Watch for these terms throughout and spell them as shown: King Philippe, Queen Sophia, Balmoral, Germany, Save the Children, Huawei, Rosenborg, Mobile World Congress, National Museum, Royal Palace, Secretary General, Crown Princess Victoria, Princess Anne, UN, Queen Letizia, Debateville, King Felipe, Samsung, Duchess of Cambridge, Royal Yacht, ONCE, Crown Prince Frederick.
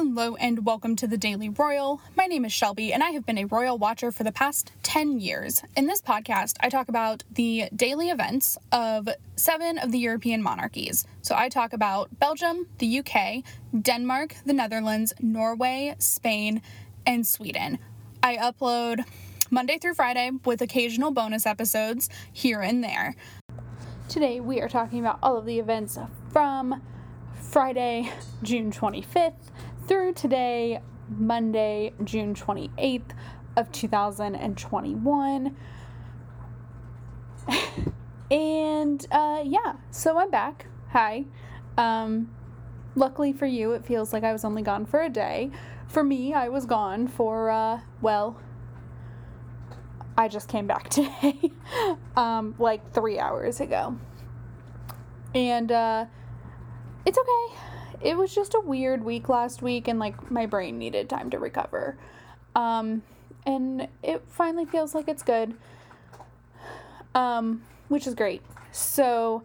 Hello and welcome to the Daily Royal. My name is Shelby and I have been a royal watcher for the past 10 years. In this podcast, I talk about the daily events of 7 of the European monarchies. So I talk about Belgium, the UK, Denmark, the Netherlands, Norway, Spain, and Sweden. I upload Monday through Friday with occasional bonus episodes here and there. Today we are talking about all of the events from Friday, June 25th, through today, Monday, June 28th of 2021. And so I'm back. Hi. Luckily for you, it feels like I was only gone for a day. For me, I was gone for, I just came back today, like 3 hours ago. And it's okay. It was just a weird week last week, and like my brain needed time to recover. And it finally feels like it's good, which is great. So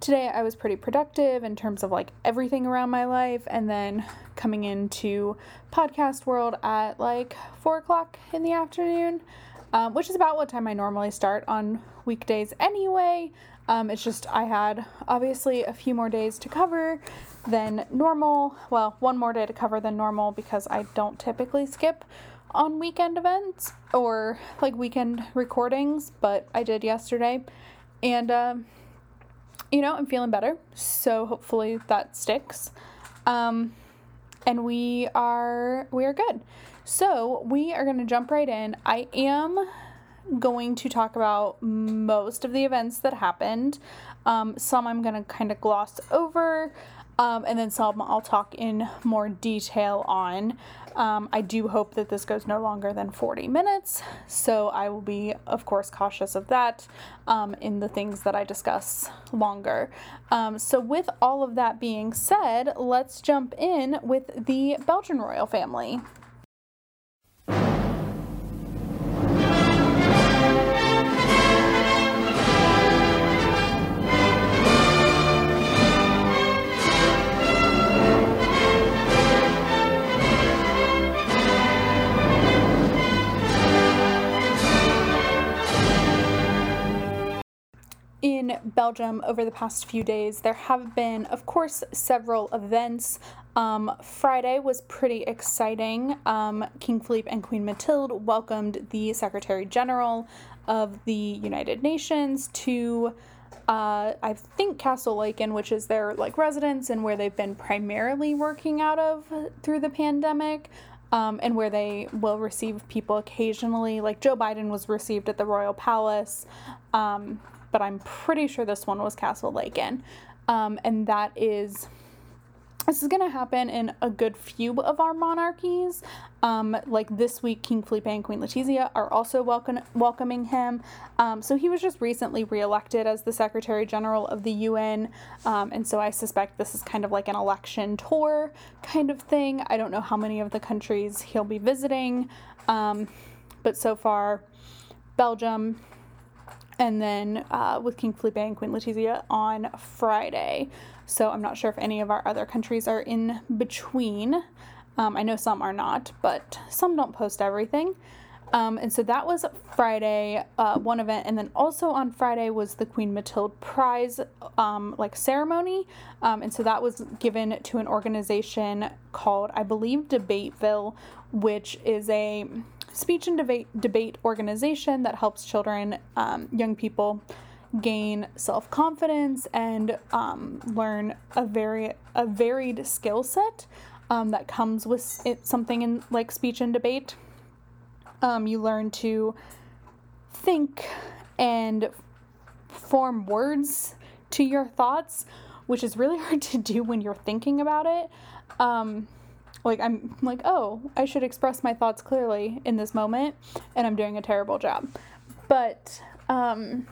today I was pretty productive in terms of like everything around my life, and then coming into podcast world at like 4 o'clock in the afternoon, which is about what time I normally start on weekdays anyway. It's just I had obviously a few more days to cover than normal. Well, one more day to cover than normal because I don't typically skip on weekend events or like weekend recordings, but I did yesterday. And, I'm feeling better, so hopefully that sticks. And we are good. So we are going to jump right in. I am going to talk about most of the events that happened. Some I'm going to kind of gloss over, and then some I'll talk in more detail on. I do hope that this goes no longer than 40 minutes, so I will be, of course, cautious of that in the things that I discuss longer. So with all of that being said, let's jump in with the Belgian royal family. In Belgium over the past few days, there have been, of course, several events. Friday was pretty exciting. King Philippe and Queen Mathilde welcomed the Secretary General of the United Nations to, I think, Castle Laeken, which is their like residence and where they've been primarily working out of through the pandemic. And where they will receive people occasionally. Like Joe Biden was received at the Royal Palace, but I'm pretty sure this one was Castle Laeken. And this is going to happen in a good few of our monarchies. Like this week, King Felipe and Queen Letizia are also welcoming him. So he was just recently reelected as the Secretary General of the UN. And so I suspect this is kind of like an election tour kind of thing. I don't know how many of the countries he'll be visiting. But so far, Belgium. And then with King Felipe and Queen Letizia on Friday. So I'm not sure if any of our other countries are in between. I know some are not, but some don't post everything. And so that was Friday, one event. And then also on Friday was the Queen Mathilde Prize, ceremony. And so that was given to an organization called, I believe, Debateville, which is a speech and debate organization that helps children, young people, gain self-confidence and learn a varied skill set that comes with something in like speech and debate. You learn to think and form words to your thoughts, which is really hard to do when you're thinking about it. I'm like, oh, I should express my thoughts clearly in this moment, and I'm doing a terrible job. But, and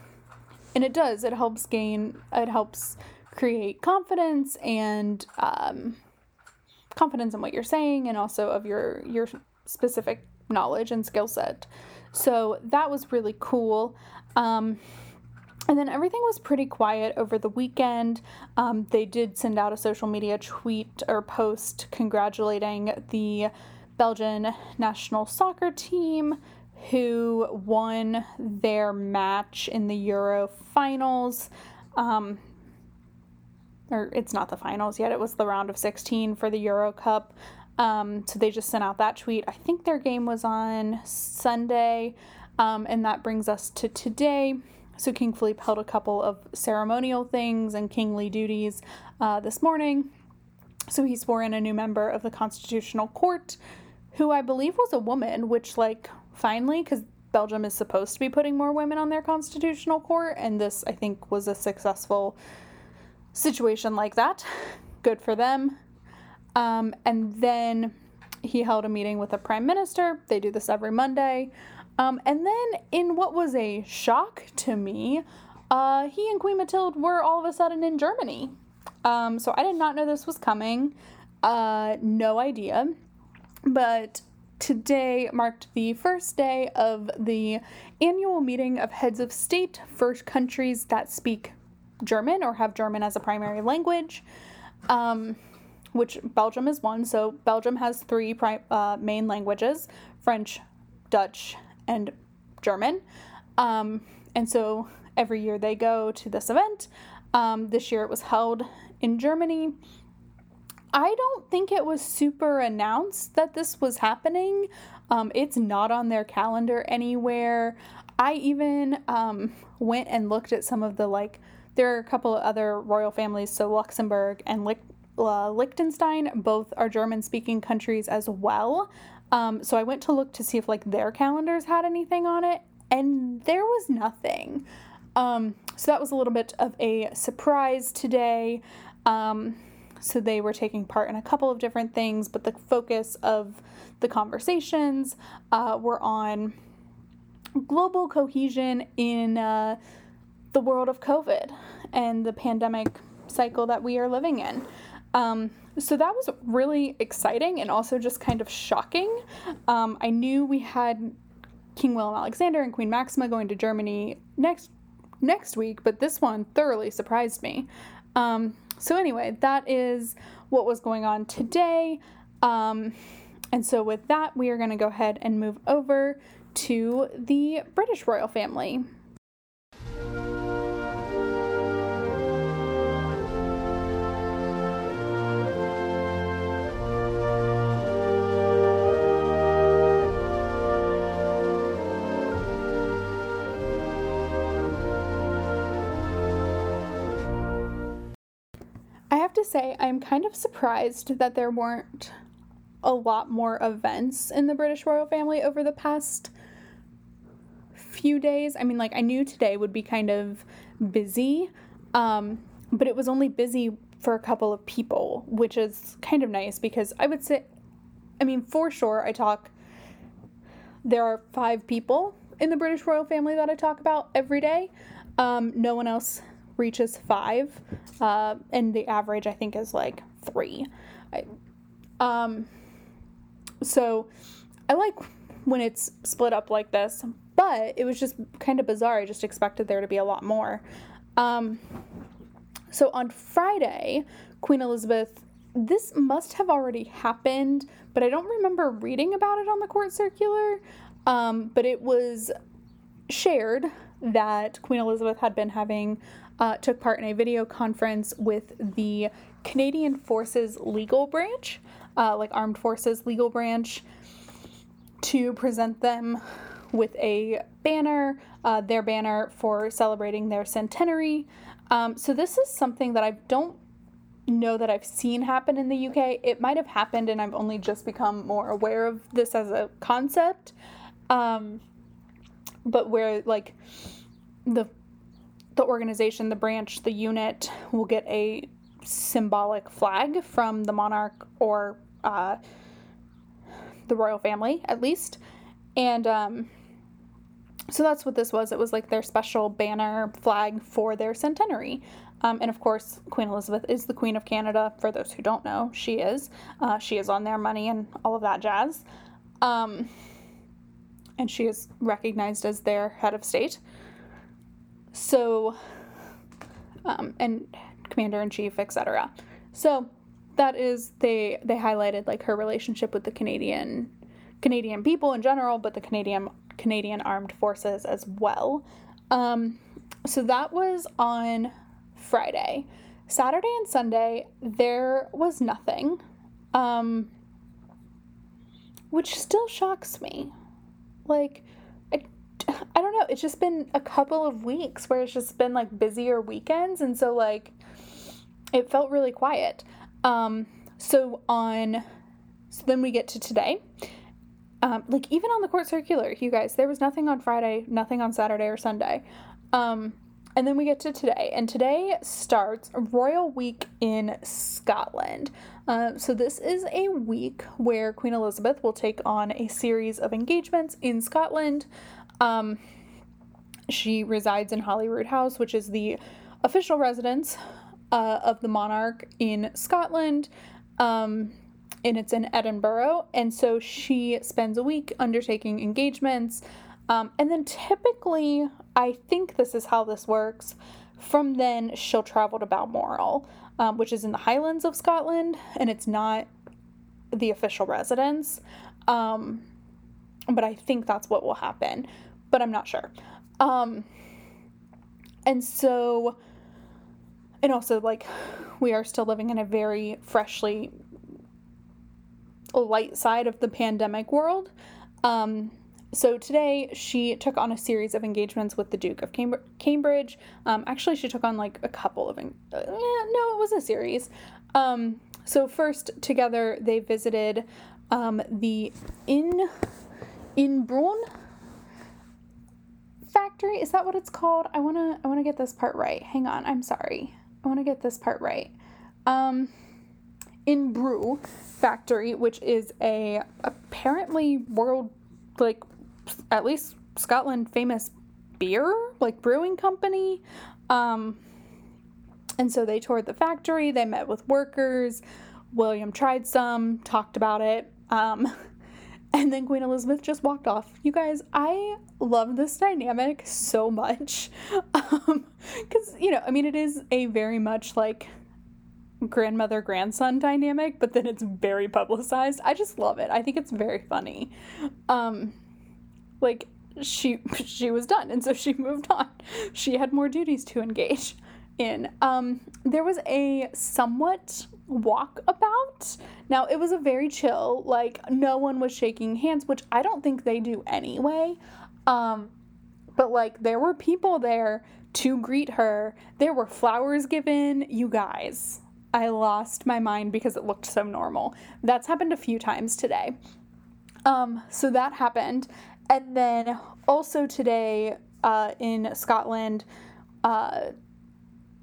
it does, it helps create confidence and, confidence in what you're saying and also of your specific knowledge and skill set. So that was really cool. And then everything was pretty quiet over the weekend. They did send out a social media tweet or post congratulating the Belgian national soccer team who won their match in the Euro finals. Or it's not the finals yet. It was the round of 16 for the Euro Cup. So they just sent out that tweet. I think their game was on Sunday. And that brings us to today. So King Philippe held a couple of ceremonial things and kingly duties this morning. So he swore in a new member of the Constitutional Court, who I believe was a woman, which, like, finally, because Belgium is supposed to be putting more women on their Constitutional Court, and this, I think, was a successful situation like that. Good for them. And then he held a meeting with the Prime Minister. They do this every Monday. And then, in what was a shock to me, he and Queen Mathilde were all of a sudden in Germany. So I did not know this was coming. No idea. But today marked the first day of the annual meeting of heads of state for countries that speak German or have German as a primary language, which Belgium is one. So Belgium has three main languages, French, Dutch, and German. And so every year they go to this event. This year it was held in Germany. I don't think it was super announced that this was happening. It's not on their calendar anywhere. I even went and looked at some of the, like, there are a couple of other royal families, so Luxembourg and Liechtenstein, both are German-speaking countries as well. So I went to look to see if, like, their calendars had anything on it, and there was nothing. So that was a little bit of a surprise today. So they were taking part in a couple of different things, but the focus of the conversations were on global cohesion in the world of COVID and the pandemic cycle that we are living in. So that was really exciting and also just kind of shocking. I knew we had King Willem-Alexander and Queen Maxima going to Germany next week, but this one thoroughly surprised me. So anyway, that is what was going on today. And so with that, we are going to go ahead and move over to the British royal family. Say I'm kind of surprised that there weren't a lot more events in the British royal family over the past few days. I mean, like, I knew today would be kind of busy, but it was only busy for a couple of people, which is kind of nice because I would say, I mean, for sure, there are 5 people in the British royal family that I talk about every day. No one else reaches 5, and the average, I think, is like 3. So I like when it's split up like this, but it was just kind of bizarre. I just expected there to be a lot more. So on Friday, Queen Elizabeth, this must have already happened, but I don't remember reading about it on the court circular, but it was shared that Queen Elizabeth had been having took part in a video conference with the Canadian Forces Legal Branch, like Armed Forces Legal Branch, to present them with a banner, their banner for celebrating their centenary. So this is something that I don't know that I've seen happen in the UK. It might have happened and I've only just become more aware of this as a concept. But where, like, the organization, the branch, the unit will get a symbolic flag from the monarch or the royal family, at least. And so that's what this was. It was, like, their special banner flag for their centenary. And, of course, Queen Elizabeth is the Queen of Canada. For those who don't know, she is. She is on their money and all of that jazz. And she is recognized as their head of state. So, and commander-in-chief, etc. So that is, they highlighted like her relationship with the Canadian people in general, but the Canadian Armed Forces as well. So that was on Friday. Saturday and Sunday, there was nothing, which still shocks me. Like, I don't know, it's just been a couple of weeks where it's just been, like, busier weekends, and so, like, it felt really quiet. So then we get to today. Like, even on the court circular, you guys, there was nothing on Friday, nothing on Saturday or Sunday. And then we get to today, and today starts Royal Week in Scotland. So this is a week where Queen Elizabeth will take on a series of engagements in Scotland. She resides in Holyrood House, which is the official residence of the monarch in Scotland, and it's in Edinburgh. And so she spends a week undertaking engagements. And then typically, I think this is how this works, from then she'll travel to Balmoral, which is in the Highlands of Scotland, and it's not the official residence. But I think that's what will happen, but I'm not sure. And so, and also, like, we are still living in a very freshly light side of the pandemic world. So today she took on a series of engagements with the Duke of Cambridge. Actually, she took on like a couple of, it was a series. So first together they visited the Inbron factory. Is that what it's called? I wanna get this part right. Hang on, I'm sorry. I wanna get this part right. Inbrew factory, which is a apparently world, like at least Scotland famous beer, like brewing company. And so they toured the factory, they met with workers, William tried some, talked about it. And then Queen Elizabeth just walked off. You guys, I love this dynamic so much. Because, you know, I mean, it is a very much, like, grandmother-grandson dynamic, but then it's very publicized. I just love it. I think it's very funny. Like, she was done, and so she moved on. She had more duties to engage in. There was a somewhat walkabout. Now, it was a very chill, like, no one was shaking hands, which I don't think they do anyway. But, like, there were people there to greet her. There were flowers given. You guys, I lost my mind because it looked so normal. That's happened a few times today. So that happened. And then also today in Scotland,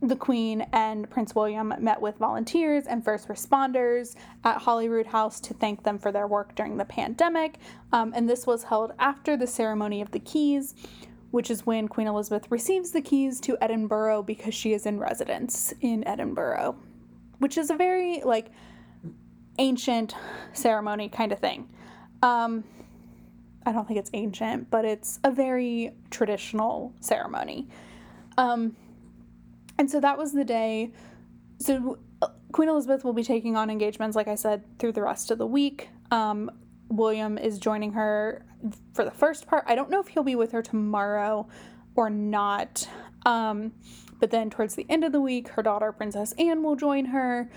the Queen and Prince William met with volunteers and first responders at Holyrood House to thank them for their work during the pandemic. And this was held after the ceremony of the keys, which is when Queen Elizabeth receives the keys to Edinburgh because she is in residence in Edinburgh, which is a very, like, ancient ceremony kind of thing. I don't think it's ancient, but it's a very traditional ceremony. And so that was the day. So Queen Elizabeth will be taking on engagements, like I said, through the rest of the week. William is joining her for the first part. I don't know if he'll be with her tomorrow or not. But then towards the end of the week, her daughter, Princess Anne, will join her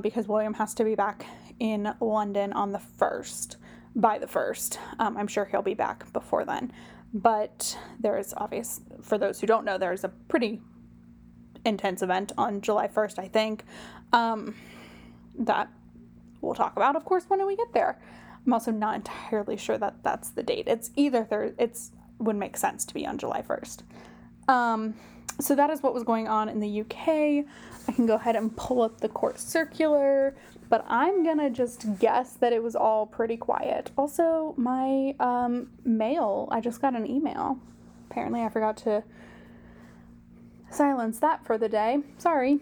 because William has to be back in London on the 1st, by the 1st. I'm sure he'll be back before then. But there is obvious, for those who don't know, there's a pretty intense event on July 1st, I think, that we'll talk about, of course, when we get there. I'm also not entirely sure that that's the date. It's either it would make sense to be on July 1st. So that is what was going on in the UK. I can go ahead and pull up the court circular, but I'm gonna just guess that it was all pretty quiet. Also, my mail, I just got an email. Apparently I forgot to silence that for the day. Sorry.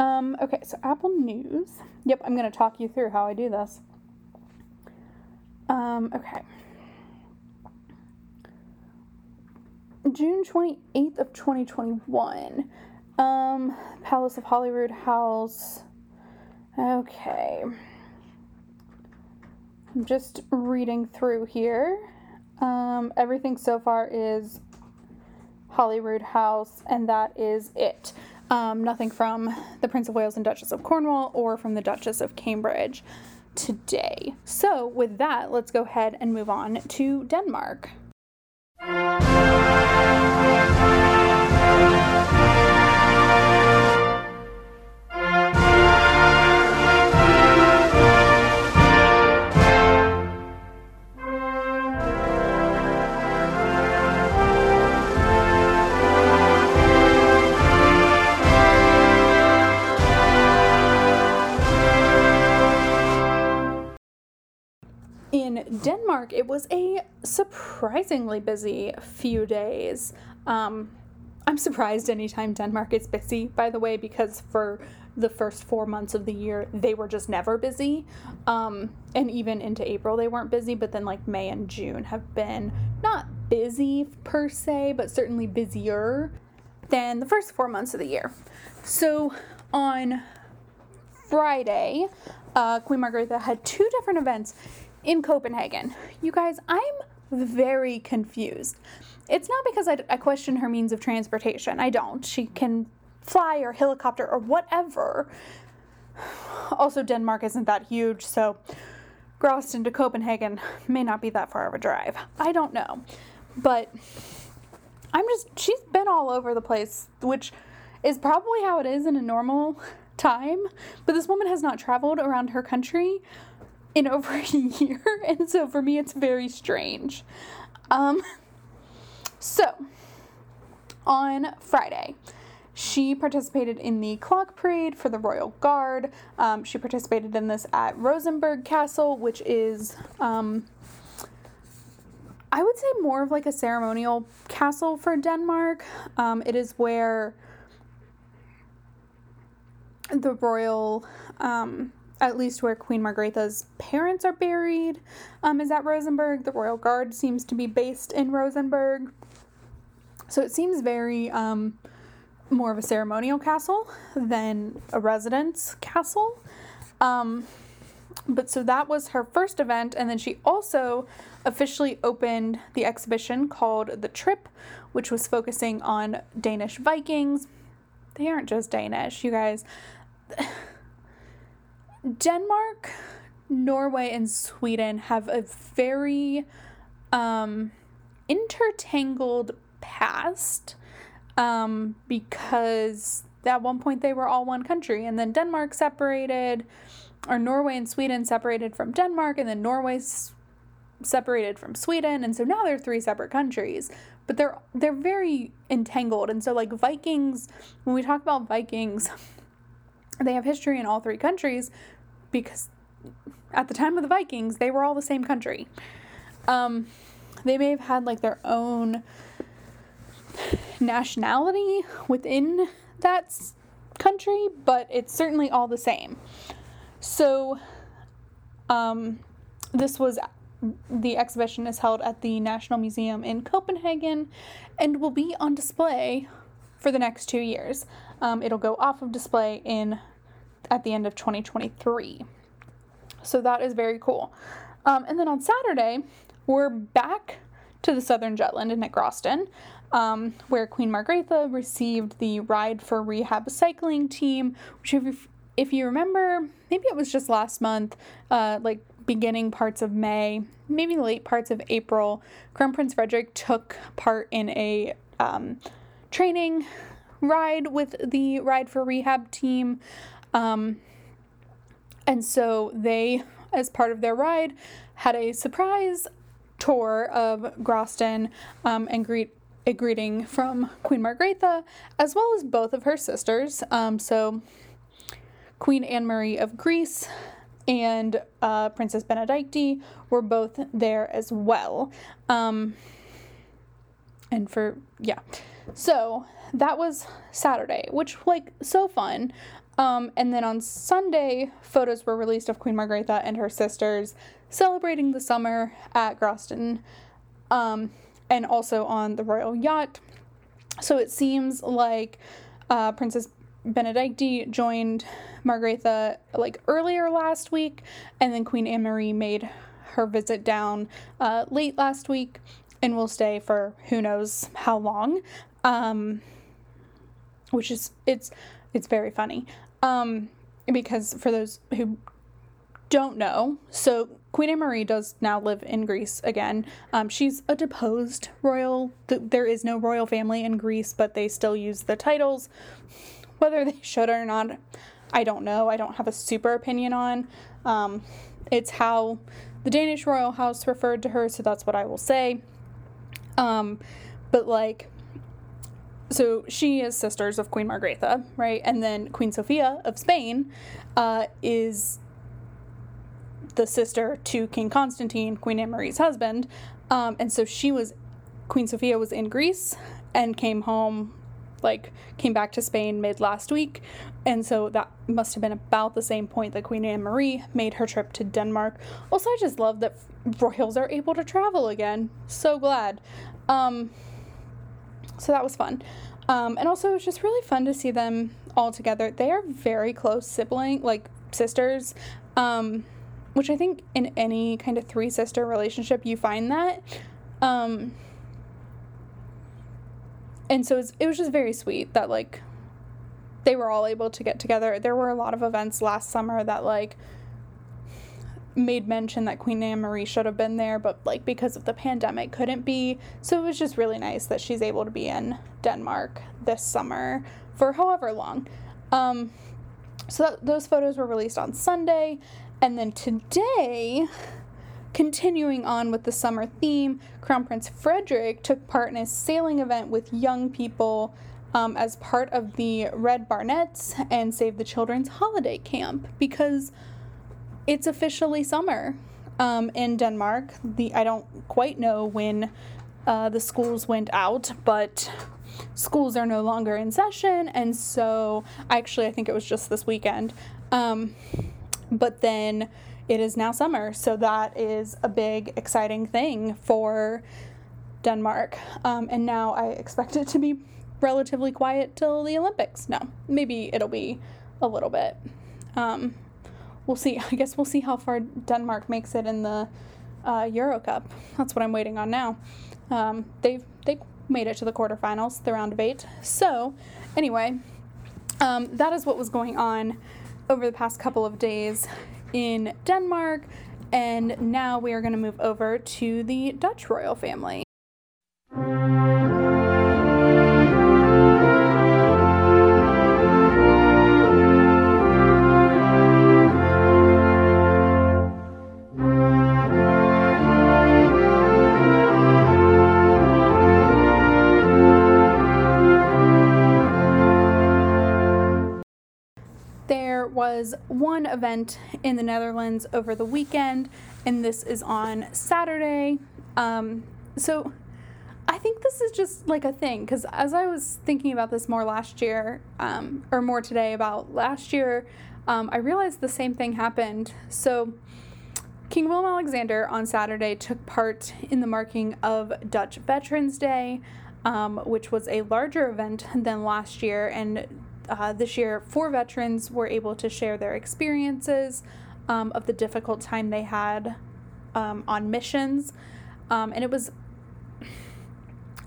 Okay, so Apple News. Yep, I'm going to talk you through how I do this. Okay. June 28th of 2021. Palace of Holyrood House. Okay. I'm just reading through here. Everything so far is Holyrood House, and that is it. Nothing from the Prince of Wales and Duchess of Cornwall or from the Duchess of Cambridge today. So with that, let's go ahead and move on to Denmark. In Denmark, it was a surprisingly busy few days. I'm surprised anytime Denmark is busy, by the way, because for the first 4 months of the year, they were just never busy. And even into April, they weren't busy, but then like May and June have been not busy per se, but certainly busier than the first 4 months of the year. So on Friday, Queen Margrethe had two different events in Copenhagen. You guys, I'm very confused. It's not because I question her means of transportation. I don't. She can fly or helicopter or whatever. Also, Denmark isn't that huge, so Gråsten to Copenhagen may not be that far of a drive. I don't know. But she's been all over the place, which is probably how it is in a normal time. But this woman has not traveled around her country in over a year, and so for me it's very strange. So, on Friday, she participated in the clock parade for the Royal Guard. She participated in this at Rosenborg Castle, which is, I would say more of like a ceremonial castle for Denmark. It is where the royal, at least where Queen Margrethe's parents are buried, is at Rosenborg. The Royal Guard seems to be based in Rosenborg. So it seems very more of a ceremonial castle than a residence castle. But so that was her first event. And then she also officially opened the exhibition called The Trip, which was focusing on Danish Vikings. They aren't just Danish, you guys. Denmark, Norway, and Sweden have a very intertangled past because at one point they were all one country, and then Denmark separated, or Norway and Sweden separated from Denmark, and then Norway separated from Sweden, and so now they're three separate countries, but they're very entangled. And so like Vikings, when we talk about Vikings, they have history in all three countries because at the time of the Vikings, they were all the same country. They may have had like their own nationality within that country, but it's certainly all the same. So, the exhibition is held at the National Museum in Copenhagen and will be on display for the next 2 years. It'll go off of display at the end of 2023. So that is very cool. And then on Saturday, we're back to the Southern Jutland and at Gråsten, where Queen Margrethe received the Ride for Rehab cycling team, which if you remember, maybe it was just last month, like beginning parts of May, maybe late parts of April, Crown Prince Frederick took part in a training ride with the Ride for Rehab team, and so they, as part of their ride, had a surprise tour of Gråsten, and a greeting from Queen Margrethe, as well as both of her sisters, so Queen Anne-Marie of Greece and Princess Benedikte were both there as well, So that was Saturday, which, like, so fun. And then on Sunday, photos were released of Queen Margrethe and her sisters celebrating the summer at Gråsten. and also on the royal yacht. So it seems like Princess Benedikte joined Margrethe like earlier last week, and then Queen Anne-Marie made her visit down late last week and will stay for who knows how long, which is it's very funny because for those who don't know, so Queen Anne-Marie does now live in Greece again. She's a deposed royal. There is no royal family in Greece, but they still use the titles. Whether they should or not, I don't know. I don't have a super opinion on. It's how the Danish royal house referred to her, so that's what I will say. But like, so she is sisters of Queen Margrethe, right? And then Queen Sophia of Spain is the sister to King Constantine, Queen Anne-Marie's husband. And so she was, Queen Sophia was in Greece and came home, like came back to Spain mid last week, and so that must have been about the same point that Queen Anne-Marie made her trip to Denmark. Also, I just love that royals are able to travel again. So glad. So that was fun. And also, it was just really fun to see them all together. They are very close sisters, which I think in any kind of three-sister relationship, you find that. And so it was just very sweet that, like, they were all able to get together. There were a lot of events last summer that, like, made mention that Queen Anne-Marie should have been there, but, like, because of the pandemic couldn't be. So it was just really nice that she's able to be in Denmark this summer for however long. So those photos were released on Sunday. And then today, continuing on with the summer theme, Crown Prince Frederick took part in a sailing event with young people as part of the Red Barnets and Save the Children's holiday camp, because it's officially summer in Denmark. I don't quite know when the schools went out, but schools are no longer in session, and so I think it was just this weekend. But then it is now summer, so that is a big, exciting thing for Denmark. And now I expect it to be relatively quiet till the Olympics. No, maybe it'll be a little bit. We'll see. I guess we'll see how far Denmark makes it in the Euro Cup. That's what I'm waiting on now. They made it to the quarterfinals, the round of 8. So, anyway, that is what was going on over the past couple of days in Denmark, and now we are going to move over to the Dutch royal family. Was one event in the Netherlands over the weekend, and this is on Saturday. So I think this is just like a thing, because as I was thinking about this more last year, or more today about last year, I realized the same thing happened. So King Willem-Alexander on Saturday took part in the marking of Dutch Veterans Day, which was a larger event than last year, and this year, 4 veterans were able to share their experiences of the difficult time they had on missions, and it was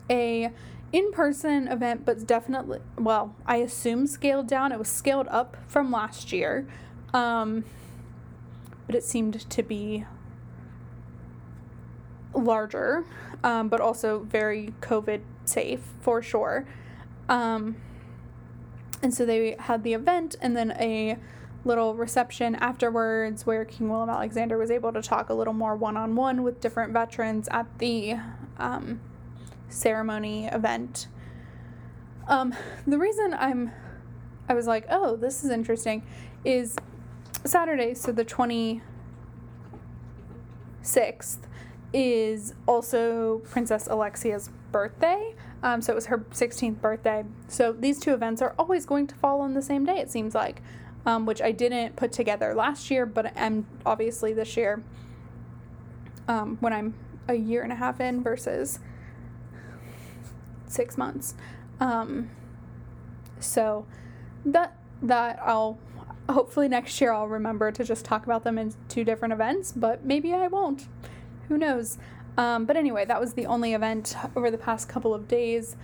a in-person event, but definitely, well, I assume scaled down. It was scaled up from last year, but it seemed to be larger, but also very COVID safe for sure. And so they had the event and then a little reception afterwards where King Willem-Alexander was able to talk a little more one-on-one with different veterans at the ceremony event. The reason I was like, oh, this is interesting, is Saturday, so the 26th, is also Princess Alexia's birthday. So it was her 16th birthday. So these two events are always going to fall on the same day, it seems like, which I didn't put together last year, but I'm obviously this year, when I'm a year and a half in versus 6 months. So that I'll hopefully next year I'll remember to just talk about them in two different events, but maybe I won't. Who knows? But anyway, that was the only event over the past couple of days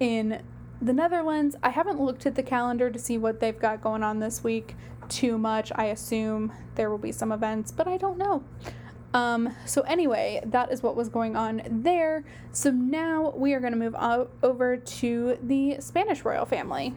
in the Netherlands. I haven't looked at the calendar to see what they've got going on this week too much. I assume there will be some events, but I don't know. So anyway, that is what was going on there. So now we are going to move over to the Spanish royal family.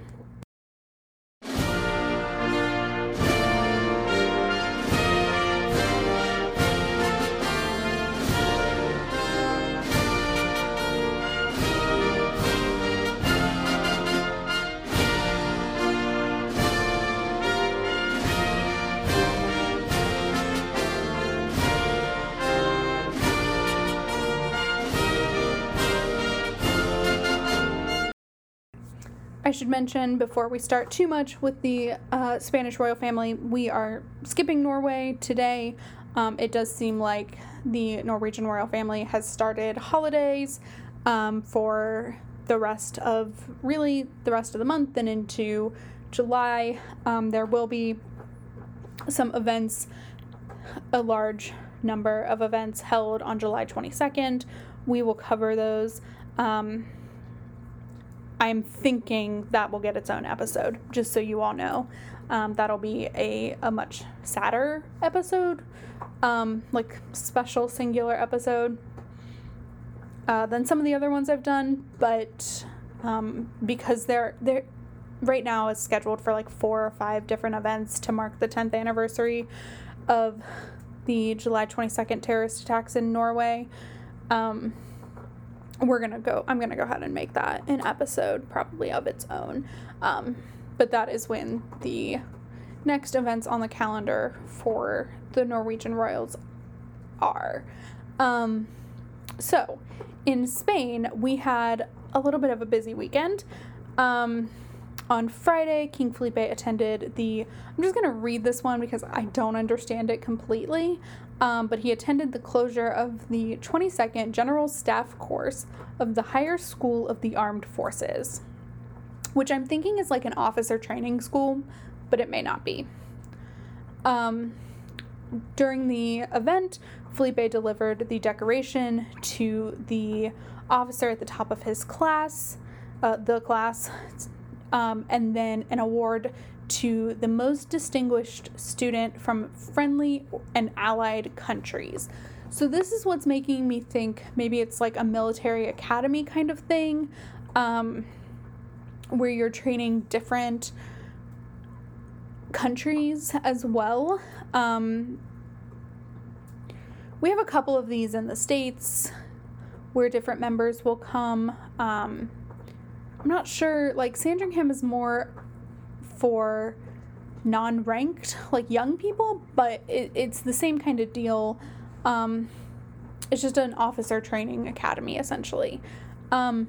I should mention before we start too much with the Spanish royal family, we are skipping Norway today. It does seem like the Norwegian royal family has started holidays for the rest of the month and into July. There will be some events, a large number of events held on July 22nd. We will cover those. I'm thinking that will get its own episode, just so you all know. That'll be a much sadder episode, like special singular episode than some of the other ones I've done, but because they're right now is scheduled for like 4 or 5 different events to mark the 10th anniversary of the July 22nd terrorist attacks in Norway. I'm going to go ahead and make that an episode probably of its own. But that is when the next events on the calendar for the Norwegian royals are. So in Spain, we had a little bit of a busy weekend. On Friday, King Felipe attended I'm just going to read this one because I don't understand it completely, but he attended the closure of the 22nd General Staff Course of the Higher School of the Armed Forces, which I'm thinking is like an officer training school, but it may not be. During the event, Felipe delivered the decoration to the officer at the top of his class, and then an award to the most distinguished student from friendly and allied countries. So this is what's making me think maybe it's like a military academy kind of thing, where you're training different countries as well. We have a couple of these in the States where different members will come. I'm not sure, like Sandringham is more for non-ranked, like young people, but it's the same kind of deal. It's just an officer training academy, essentially. So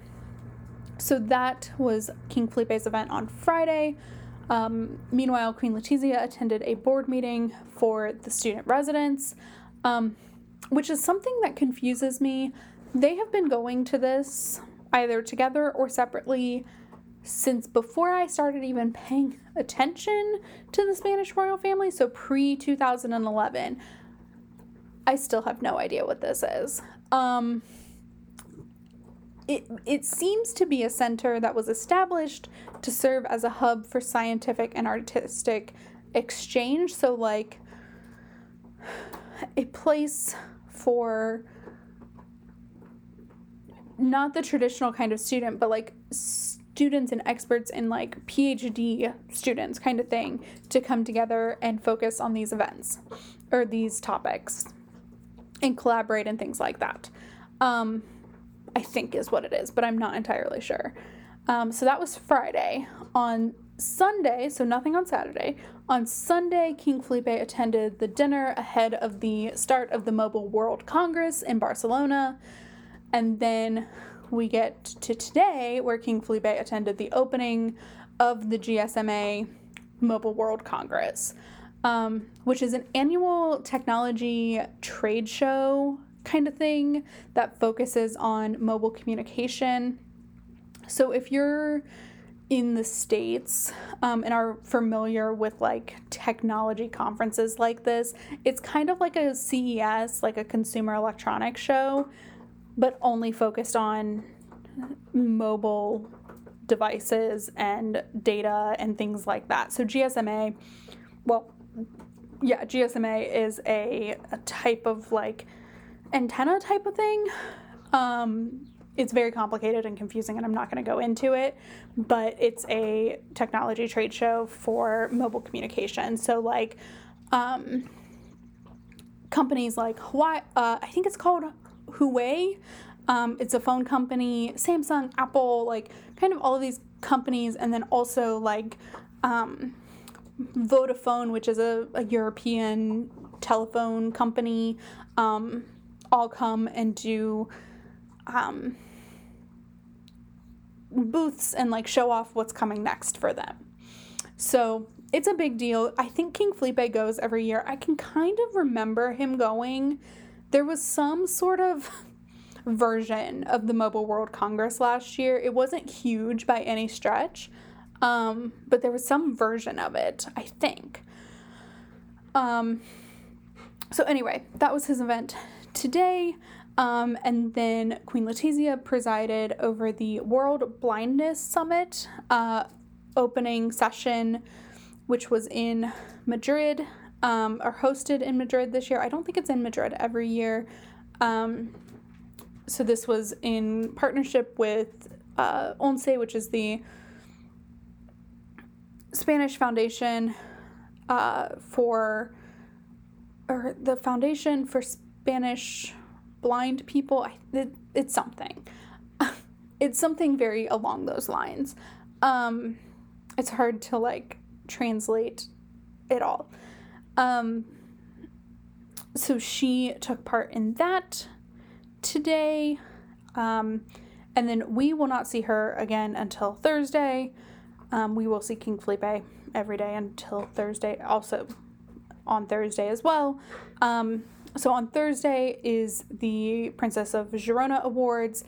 that was King Felipe's event on Friday. Meanwhile, Queen Letizia attended a board meeting for the student residents, which is something that confuses me. They have been going to this either together or separately since before I started even paying attention to the Spanish royal family, so pre-2011. I still have no idea what this is. It seems to be a center that was established to serve as a hub for scientific and artistic exchange, so like a place for not the traditional kind of student, but like students and experts and like PhD students kind of thing to come together and focus on these events or these topics and collaborate and things like that, I think is what it is, but I'm not entirely sure. So that was Friday. On Sunday, so nothing on Saturday, on Sunday, King Felipe attended the dinner ahead of the start of the Mobile World Congress in Barcelona. And then we get to today, where King Felipe attended the opening of the GSMA Mobile World Congress, which is an annual technology trade show kind of thing that focuses on mobile communication So if you're in the States and are familiar with like technology conferences like this, it's kind of like a CES, like a consumer electronics show, but only focused on mobile devices and data and things like that. So GSMA, GSMA is a type of like antenna type of thing. It's very complicated and confusing, and I'm not going to go into it, but it's a technology trade show for mobile communication. So, like, companies like Huawei, I think it's called Huawei. It's a phone company, Samsung, Apple, like, kind of all of these companies, and then also, like, Vodafone, which is a European telephone company, all come and do booths and like show off what's coming next for them. So it's a big deal. I think King Felipe goes every year. I can kind of remember him going. There was some sort of version of the Mobile World Congress last year. It wasn't huge by any stretch, but there was some version of it, I think. So anyway, that was his event today. And then Queen Letizia presided over the World Blindness Summit opening session, which was in Madrid, or hosted in Madrid this year. I don't think it's in Madrid every year. So this was in partnership with ONCE, which is the Spanish foundation the Foundation for Spanish Blind People. It's something. It's something very along those lines. It's hard to like translate it all. So she took part in that today. And then we will not see her again until Thursday. We will see King Felipe every day until Thursday, also on Thursday as well. So on Thursday is the Princess of Girona Awards.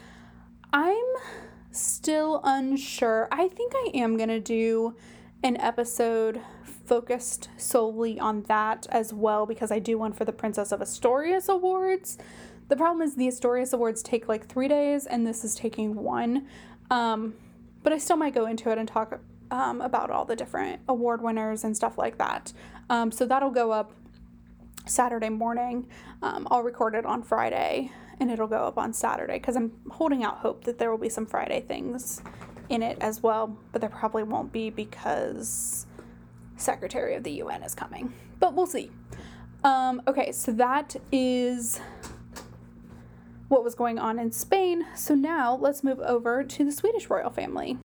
I'm still unsure. I think I am going to do an episode focused solely on that as well, because I do one for the Princess of Asturias Awards. The problem is the Asturias Awards take like 3 days, and this is taking one. But I still might go into it and talk about all the different award winners and stuff like that. So that'll go up Saturday morning. I'll record it on Friday and it'll go up on Saturday, because I'm holding out hope that there will be some Friday things in it as well, but there probably won't be because Secretary of the UN is coming, but we'll see. Okay, so that is what was going on in Spain. So now let's move over to the Swedish royal family.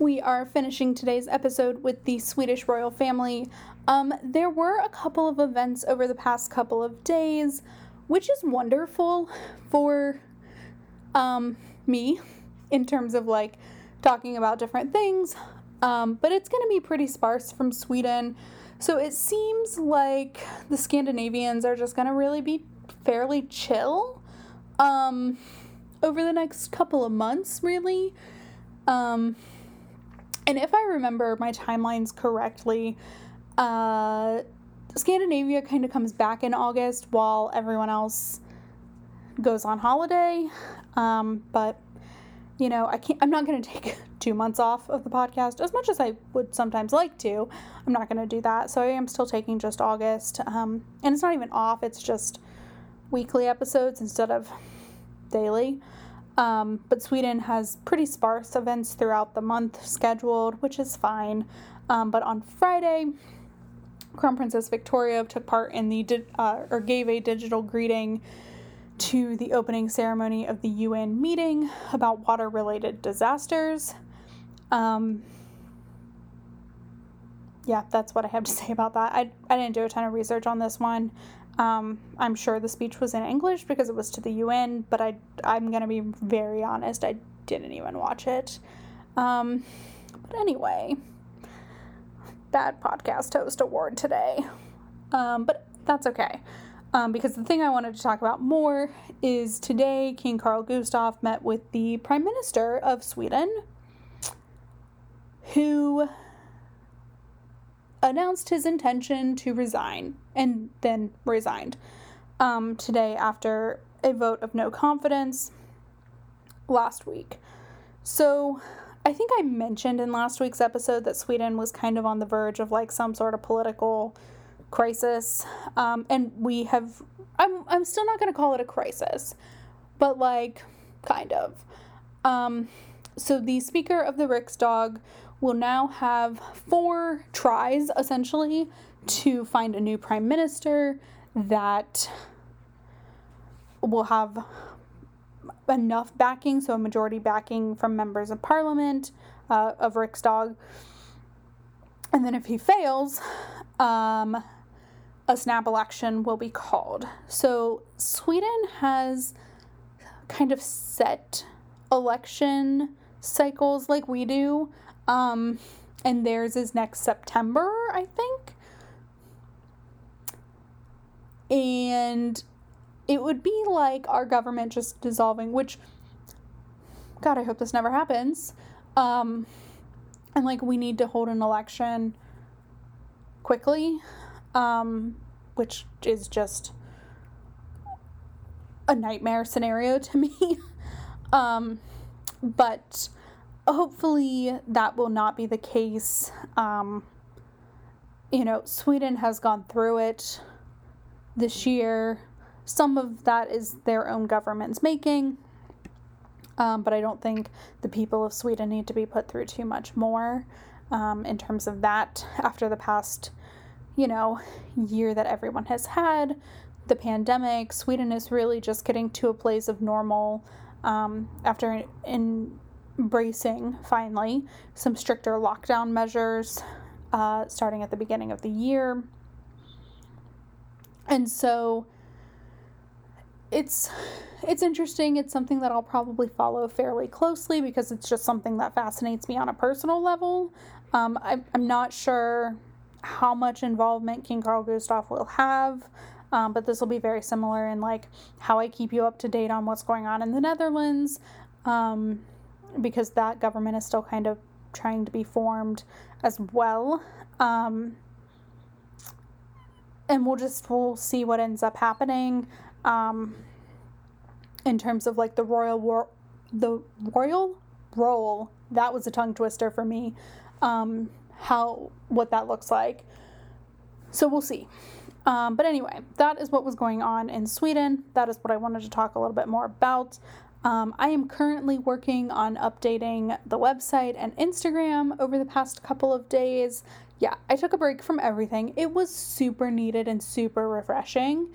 We are finishing today's episode with the Swedish royal family. There were a couple of events over the past couple of days, which is wonderful for me in terms of like talking about different things, but it's going to be pretty sparse from Sweden. So it seems like the Scandinavians are just going to really be fairly chill over the next couple of months, really. And if I remember my timelines correctly, Scandinavia kind of comes back in August while everyone else goes on holiday. But, you know, I'm not going to take 2 months off of the podcast as much as I would sometimes like to. I'm not going to do that. So I am still taking just August. And it's not even off. It's just weekly episodes instead of daily. But Sweden has pretty sparse events throughout the month scheduled, which is fine. But on Friday, Crown Princess Victoria took part in gave a digital greeting to the opening ceremony of the UN meeting about water-related disasters. yeah, that's what I have to say about that. I didn't do a ton of research on this one. I'm sure the speech was in English because it was to the UN, but I'm going to be very honest, I didn't even watch it. But anyway, bad podcast host award today. But that's okay. Because the thing I wanted to talk about more is today King Carl Gustaf met with the Prime Minister of Sweden, who announced his intention to resign, and then resigned today after a vote of no confidence last week. So I think I mentioned in last week's episode that Sweden was kind of on the verge of like some sort of political crisis, and we have, I'm still not going to call it a crisis, but like, kind of. So the Speaker of the Riksdag will now have 4 tries, essentially, to find a new Prime Minister that will have enough backing, so a majority backing from members of Parliament, of Riksdag, and then if he fails, a snap election will be called. So Sweden has kind of set election cycles like we do, and theirs is next September, I think. And it would be like our government just dissolving, which, God, I hope this never happens. And like we need to hold an election quickly, which is just a nightmare scenario to me. But hopefully that will not be the case. You know, Sweden has gone through it this year. Some of that is their own government's making, but I don't think the people of Sweden need to be put through too much more in terms of that after the past, you know, year that everyone has had, the pandemic. Sweden is really just getting to a place of normal after embracing, finally, some stricter lockdown measures starting at the beginning of the year. And so it's interesting. It's something that I'll probably follow fairly closely because it's just something that fascinates me on a personal level. I'm not sure how much involvement King Carl Gustaf will have, but this will be very similar in like how I keep you up to date on what's going on in the Netherlands, because that government is still kind of trying to be formed as well. And we'll see what ends up happening in terms of like the royal role. That was a tongue twister for me. What that looks like. So we'll see. But anyway, that is what was going on in Sweden. That is what I wanted to talk a little bit more about. I am currently working on updating the website and Instagram over the past couple of days. Yeah, I took a break from everything. It was super needed and super refreshing.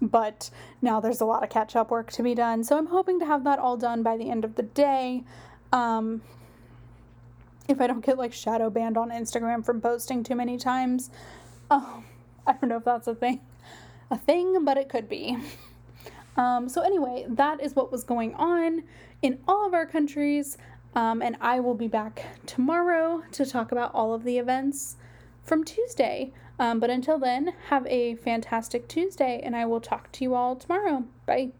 But now there's a lot of catch-up work to be done. So I'm hoping to have that all done by the end of the day. If I don't get like shadow banned on Instagram from posting too many times. I don't know if that's a thing, but it could be. So anyway, that is what was going on in all of our countries. And I will be back tomorrow to talk about all of the events from Tuesday. But until then, have a fantastic Tuesday, and I will talk to you all tomorrow. Bye.